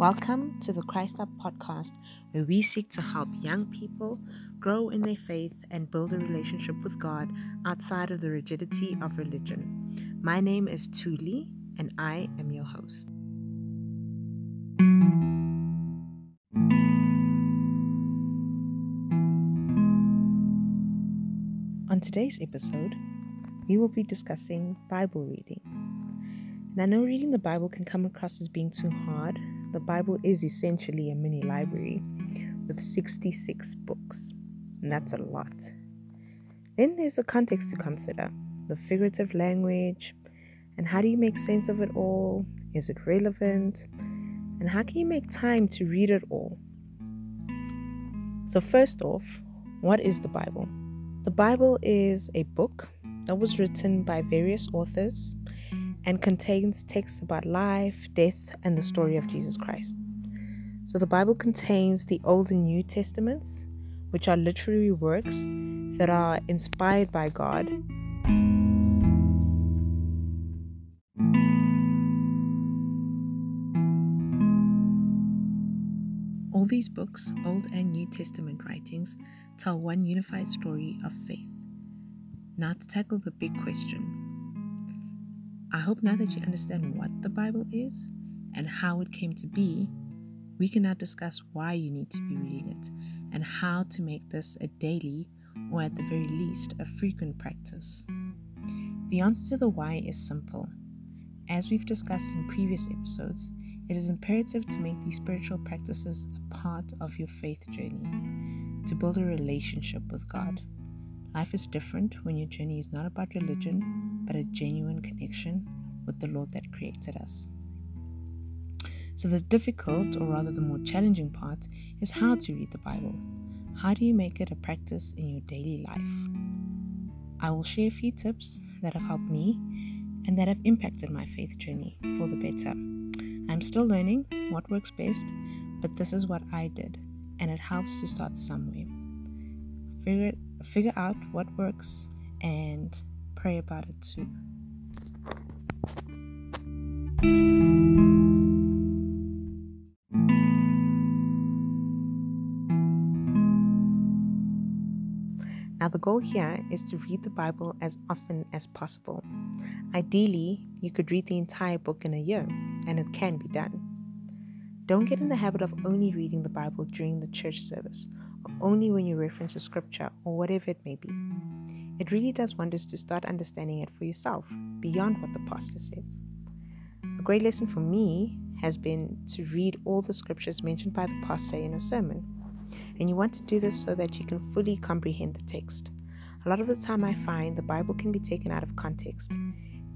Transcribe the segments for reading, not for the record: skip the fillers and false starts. Welcome to the Christ Up podcast, where we seek to help young people grow in their faith and build a relationship with God outside of the rigidity of religion. My name is Thuli, and I am your host. On today's episode, we will be discussing Bible reading. And I know reading the Bible can come across as being too hard. The Bible is essentially a mini library with 66 books, and that's a lot. Then there's the context to consider, the figurative language, and how do you make sense of it all? Is it relevant? And how can you make time to read it all? So first off, what is the Bible? The Bible is a book that was written by various authors and contains texts about life, death, and the story of Jesus Christ. So the Bible contains the Old and New Testaments, which are literary works that are inspired by God. All these books, Old and New Testament writings, tell one unified story of faith. Now to tackle the big question. I hope now that you understand what the Bible is and how it came to be, we can now discuss why you need to be reading it and how to make this a daily, or at the very least, a frequent practice. The answer to the why is simple. As we've discussed in previous episodes, it is imperative to make these spiritual practices a part of your faith journey, to build a relationship with God. Life is different when your journey is not about religion, but a genuine connection with the Lord that created us. So the difficult, or rather the more challenging part, is how to read the Bible. How do you make it a practice in your daily life? I will share a few tips that have helped me and that have impacted my faith journey for the better. I'm still learning what works best, but this is what I did, and it helps to start somewhere. Figure out what works and pray about it too. Now, the goal here is to read the Bible as often as possible. Ideally, you could read the entire book in a year, and it can be done. Don't get in the habit of only reading the Bible during the church service, or only when you reference a scripture, or whatever it may be. It really does wonders to start understanding it for yourself, beyond what the pastor says. A great lesson for me has been to read all the scriptures mentioned by the pastor in a sermon. And you want to do this so that you can fully comprehend the text. A lot of the time I find the Bible can be taken out of context.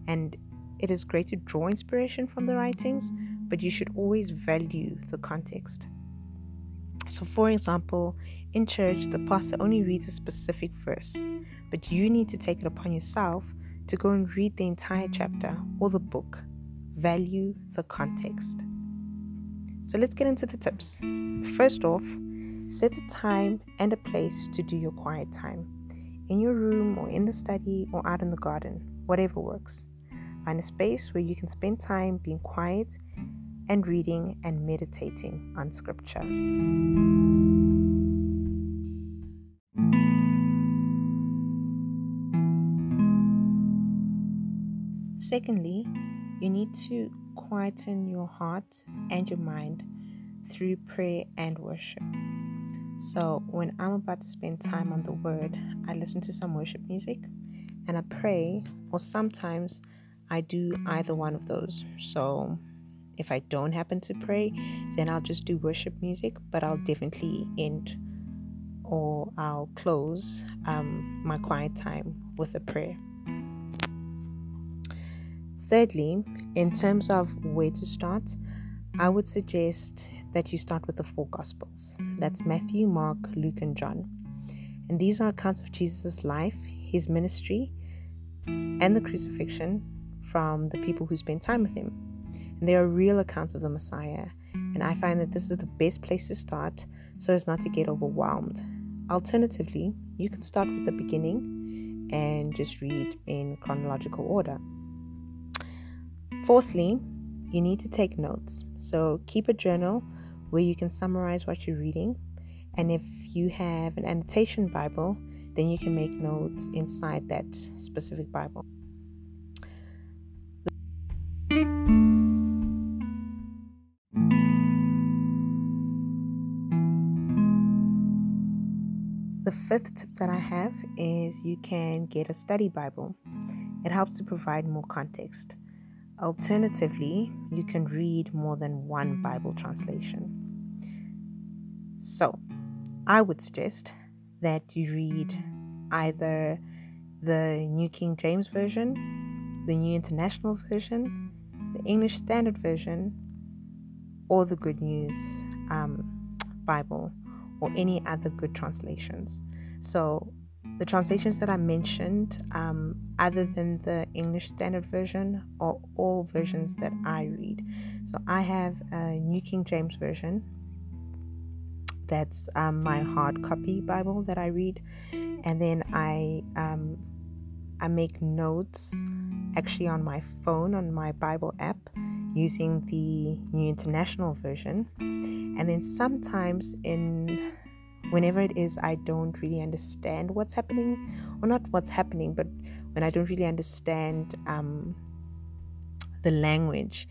And it is great to draw inspiration from the writings, but you should always value the context. So for example, in church, the pastor only reads a specific verse, but you need to take it upon yourself to go and read the entire chapter or the book. Value the context. So let's get into the tips. First off, set a time and a place to do your quiet time. In your room, or in the study, or out in the garden, whatever works. Find a space where you can spend time being quiet and reading and meditating on scripture. Secondly, you need to quieten your heart and your mind through prayer and worship. So when I'm about to spend time on the word, I listen to some worship music and I pray, or sometimes I do either one of those. So if I don't happen to pray, then I'll just do worship music, but I'll definitely end, or I'll close my quiet time with a prayer. Thirdly, in terms of where to start, I would suggest that you start with the four Gospels. That's Matthew, Mark, Luke, and John. And these are accounts of Jesus' life, his ministry, and the crucifixion from the people who spent time with him. And they are real accounts of the Messiah, and I find that this is the best place to start so as not to get overwhelmed. Alternatively, you can start with the beginning and just read in chronological order. Fourthly, You need to take notes. So keep a journal where you can summarize what you're reading. And if you have an annotation Bible, then you can make notes inside that specific Bible. The fifth tip that I have is you can get a study Bible. It helps to provide more context. Alternatively, you can read more than one Bible translation. So, I would suggest that you read either the New King James Version, the New International Version, the English Standard Version, or the Good News Bible, or any other good translations. So, the translations that I mentioned, other than the English Standard Version, are all versions that I read. So I have a New King James Version. That's my hard copy Bible that I read. And then I make notes actually on my phone, on my Bible app, using the New International Version. And then sometimes whenever it is I don't really understand what's happening, or not what's happening, but when I don't really understand the language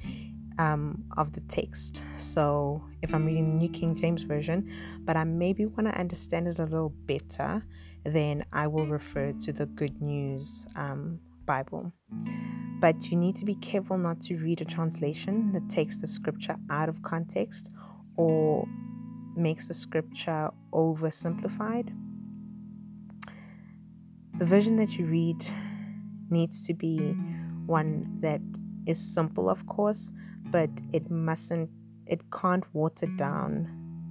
of the text. So if I'm reading the New King James Version, but I maybe want to understand it a little better, then I will refer to the Good News Bible. But you need to be careful not to read a translation that takes the scripture out of context or makes the scripture oversimplified. The version that you read needs to be one that is simple, of course, but it can't water down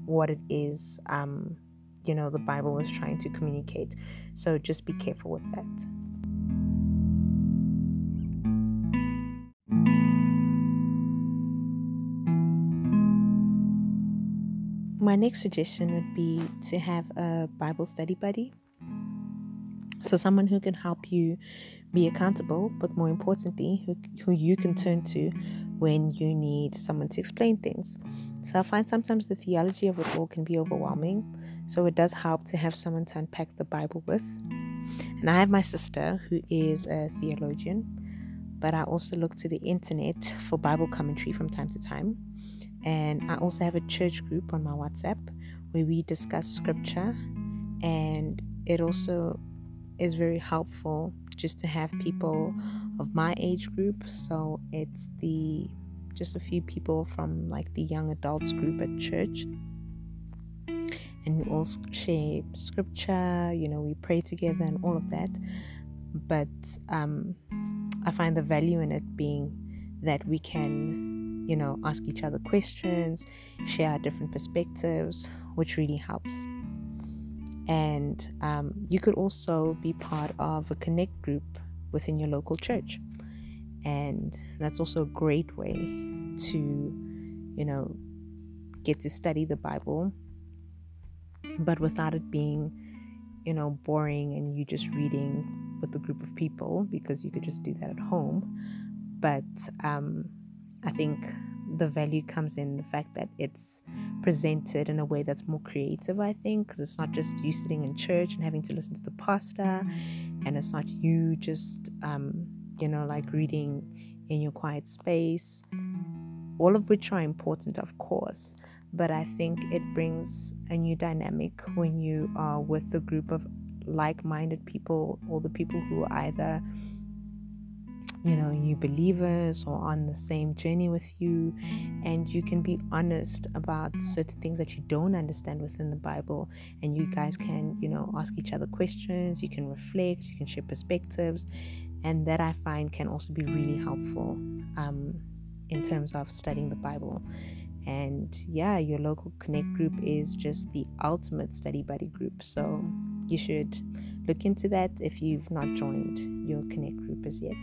what it is the Bible is trying to communicate. So just be careful with that. My next suggestion would be to have a Bible study buddy. So someone who can help you be accountable, but more importantly, who you can turn to when you need someone to explain things. So I find sometimes the theology of it all can be overwhelming. So it does help to have someone to unpack the Bible with. And I have my sister, who is a theologian, but I also look to the internet for Bible commentary from time to time. And I also have a church group on my WhatsApp where we discuss scripture, and it also is very helpful just to have people of my age group. So it's just a few people from like the young adults group at church, and we all share scripture, we pray together and all of that. But I find the value in it being that we can ask each other questions, share our different perspectives, which really helps. And you could also be part of a connect group within your local church, and that's also a great way to get to study the Bible, but without it being boring and you just reading with a group of people, because you could just do that at home. But I think the value comes in the fact that it's presented in a way that's more creative, I think, because it's not just you sitting in church and having to listen to the pastor, and it's not you just, reading in your quiet space, all of which are important, of course. But I think it brings a new dynamic when you are with a group of like-minded people, or the people who are either new believers or on the same journey with you, and you can be honest about certain things that you don't understand within the Bible, and you guys can ask each other questions, you can reflect, you can share perspectives, and that I find can also be really helpful in terms of studying the Bible. And your local connect group is just the ultimate study buddy group, so you should look into that if you've not joined your connect group as yet.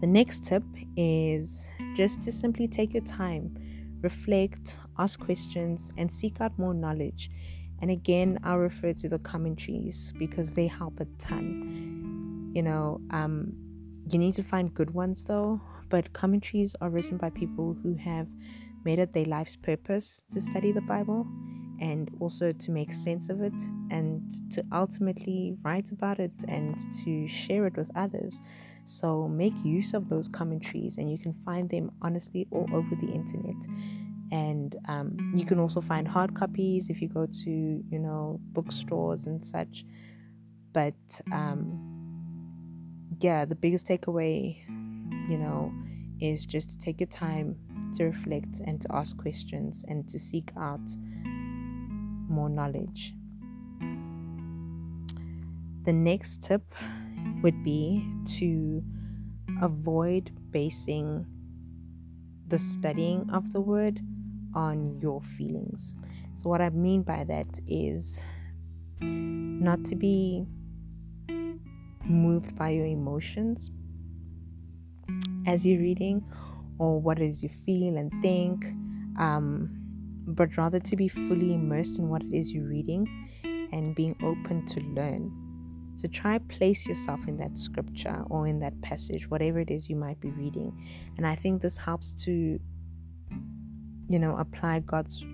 The next tip is just to simply take your time, reflect, ask questions, and seek out more knowledge. And again, I'll refer to the commentaries because they help a ton. You need to find good ones though, but commentaries are written by people who have made it their life's purpose to study the Bible and also to make sense of it and to ultimately write about it and to share it with others. So make use of those commentaries, and you can find them honestly all over the internet. And you can also find hard copies if you go to, you know, bookstores and such. But yeah, the biggest takeaway, you know, is just to take your time to reflect and to ask questions and to seek out more knowledge. The next tip would be to avoid basing the studying of the word on your feelings. So what I mean by that is not to be moved by your emotions as you're reading or what it is you feel and think, but rather to be fully immersed in what it is you're reading and being open to learn. So try place yourself in that scripture or in that passage, whatever it is you might be reading. And I think this helps to, you know, apply God's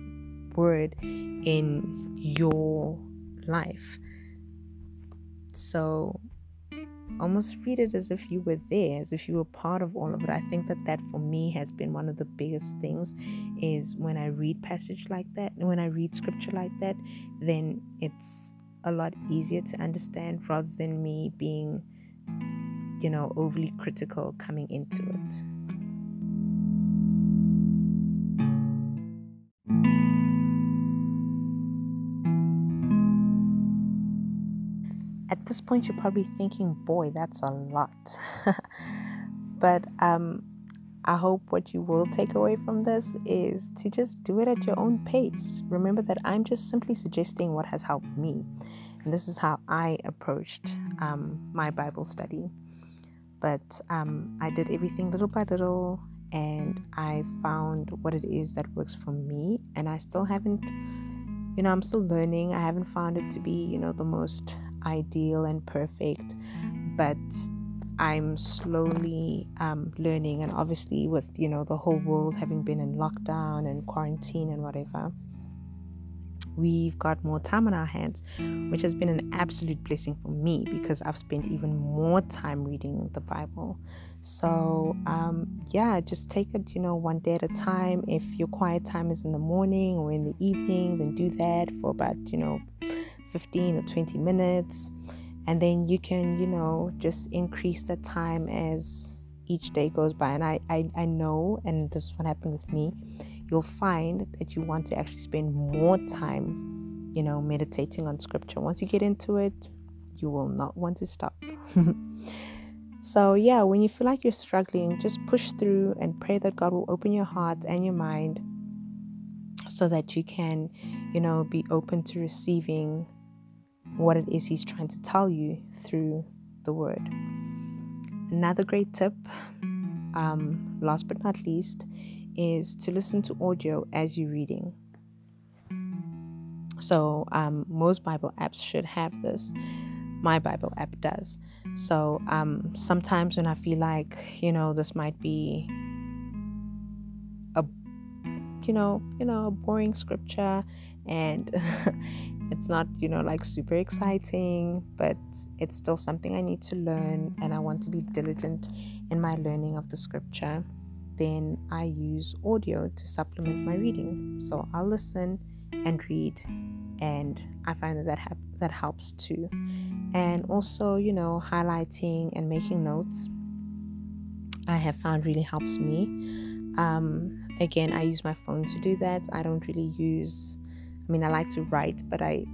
word in your life. So almost read it as if you were there, as if you were part of all of it. I think that for me has been one of the biggest things, is when I read passage like that, when I read scripture like that, then it's a lot easier to understand rather than me being, you know, overly critical coming into it. At this point, you're probably thinking, boy, that's a lot. But I hope what you will take away from this is to just do it at your own pace. Remember that I'm just simply suggesting what has helped me. And this is how I approached my Bible study. But I did everything little by little, and I found what it is that works for me. And I still haven't, you know, I'm still learning. I haven't found it to be, you know, the most ideal and perfect, but I'm slowly learning. And obviously with, you know, the whole world having been in lockdown and quarantine and whatever, we've got more time on our hands, which has been an absolute blessing for me because I've spent even more time reading the Bible. So yeah, just take it, you know, one day at a time. If your quiet time is in the morning or in the evening, then do that for about, you know, 15 or 20 minutes. And then you can, you know, just increase the time as each day goes by. And I know, and this is what happened with me, you'll find that you want to actually spend more time, you know, meditating on scripture. Once you get into it, you will not want to stop. So yeah, when you feel like you're struggling, just push through and pray that God will open your heart and your mind so that you can, you know, be open to receiving what it is he's trying to tell you through the word. Another great tip, last but not least, is to listen to audio as you're reading. So most Bible apps should have this. My Bible app does. So sometimes when I feel like, you know, this might be a, you know, boring scripture and it's not, you know, like super exciting, but it's still something I need to learn and I want to be diligent in my learning of the scripture, then I use audio to supplement my reading. So I'll listen and read, and I find that helps too. And also, you know, highlighting and making notes, I have found really helps me. Again, I use my phone to do that. I don't really use, I mean, I like to write, but I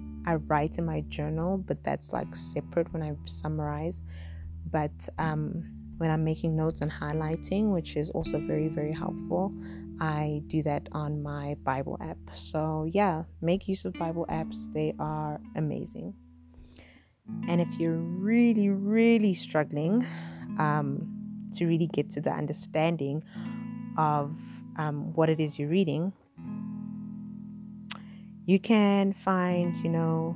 write in my journal, but that's like separate when I summarize. But when I'm making notes and highlighting, which is also very, very helpful, I do that on my Bible app. So yeah, make use of Bible apps. They are amazing. And if you're really, really struggling to really get to the understanding of what it is you're reading, you can find, you know,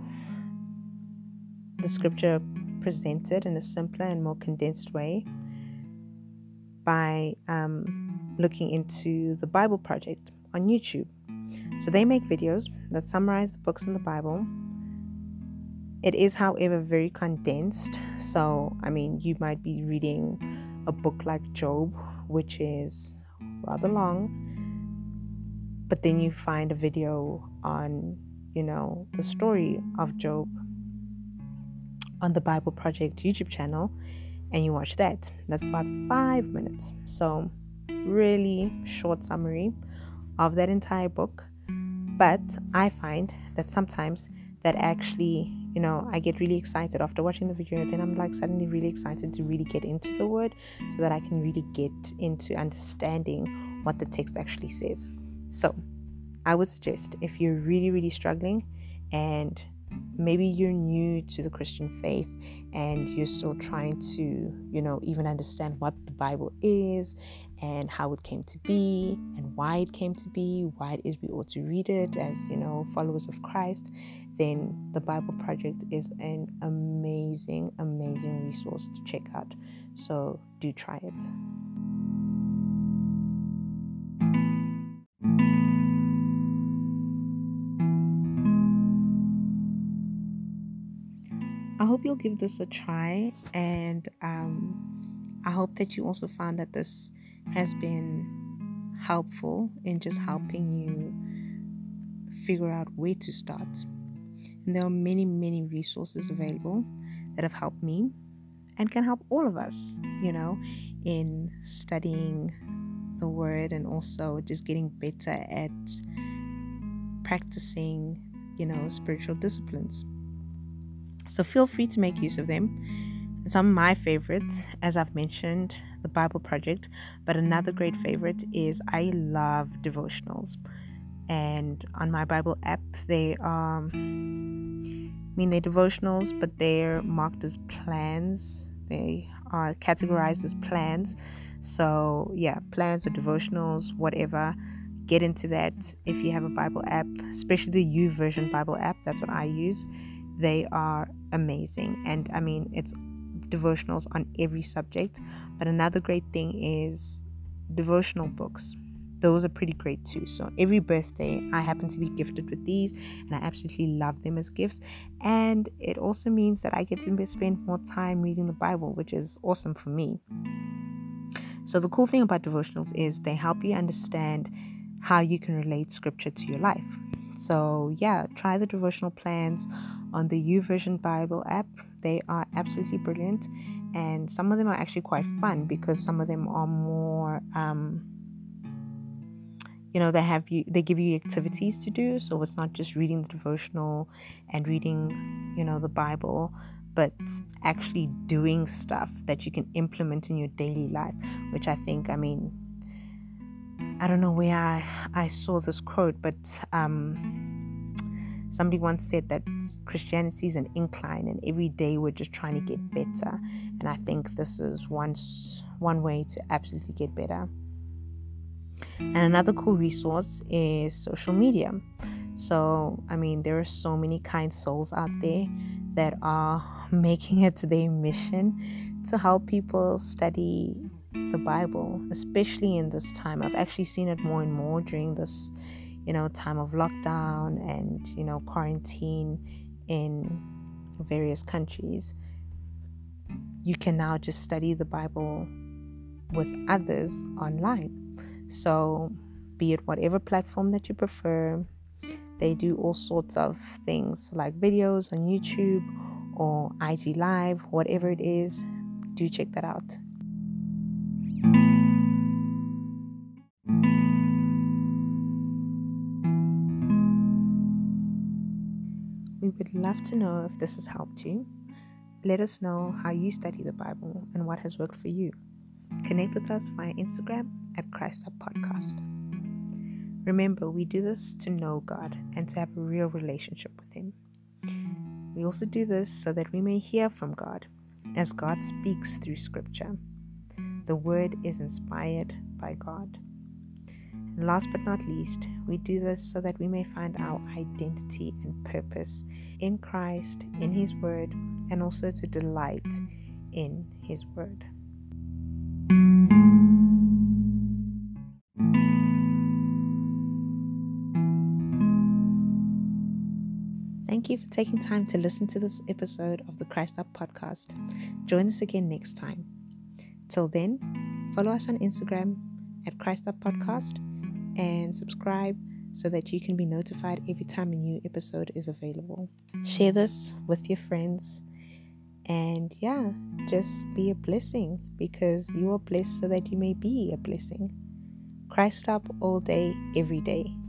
the scripture presented in a simpler and more condensed way. by looking into the Bible Project on YouTube. So they make videos that summarize the books in the Bible. It is, however, very condensed. So, I mean, you might be reading a book like Job, which is rather long, but then you find a video on, you know, the story of Job on the Bible Project YouTube channel, and you watch that. That's about 5 minutes. So really short summary of that entire book. But I find that sometimes that actually, you know, I get really excited after watching the video, and then I'm like suddenly really excited to really get into the word so that I can really get into understanding what the text actually says. So I would suggest, if you're really, really struggling and maybe you're new to the Christian faith and you're still trying to, you know, even understand what the Bible is and how it came to be and why it came to be, why it is we ought to read it as, you know, followers of Christ, then the Bible Project is an amazing, amazing resource to check out. So do try it. I hope you'll give this a try, and I hope that you also found that this has been helpful in just helping you figure out where to start. And there are many, many resources available that have helped me and can help all of us, you know, in studying the word and also just getting better at practicing, you know, spiritual disciplines. So feel free to make use of them. Some of my favorites, as I've mentioned, the Bible Project, but another great favorite is I love devotionals. And on my Bible app, they are, they're devotionals, but they're marked as plans. They are categorized as plans. So yeah, plans or devotionals, whatever. Get into that if you have a Bible app, especially the YouVersion Bible app. That's what I use. They are amazing, and I mean, it's devotionals on every subject. But another great thing is devotional books. Those are pretty great too. So every birthday I happen to be gifted with these, and I absolutely love them as gifts. And it also means that I get to spend more time reading the Bible, which is awesome for me. So the cool thing about devotionals is they help you understand how you can relate scripture to your life. So yeah, try the devotional plans on the YouVersion Bible app. They are absolutely brilliant, and some of them are actually quite fun because some of them are more, they give you activities to do. So it's not just reading the devotional and reading, you know, the Bible, but actually doing stuff that you can implement in your daily life, which I think, I don't know where I saw this quote, but somebody once said that Christianity is an incline, and every day we're just trying to get better. And I think this is one way to absolutely get better. And another cool resource is social media. So, there are so many kind souls out there that are making it their mission to help people study the Bible, especially in this time. I've actually seen it more and more during this, you know, time of lockdown and, you know, quarantine in various countries. You can now just study the Bible with others online. So be it whatever platform that you prefer, they do all sorts of things like videos on YouTube or IG Live, whatever it is. Do check that out. We would love to know if this has helped you. Let us know how you study the Bible and what has worked for you. Connect with us via Instagram at Christ Up Podcast. Remember, we do this to know God and to have a real relationship with Him. We also do this so that we may hear from God, as God speaks through Scripture. The Word is inspired by God. Last but not least, we do this so that we may find our identity and purpose in Christ, in His Word, and also to delight in His Word. Thank you for taking time to listen to this episode of the Christ Up podcast. Join us again next time. Till then, follow us on Instagram at Christ Up Podcast and subscribe so that you can be notified every time a new episode is available. Share this with your friends. And yeah, just be a blessing, because you are blessed so that you may be a blessing. Christ up all day, every day.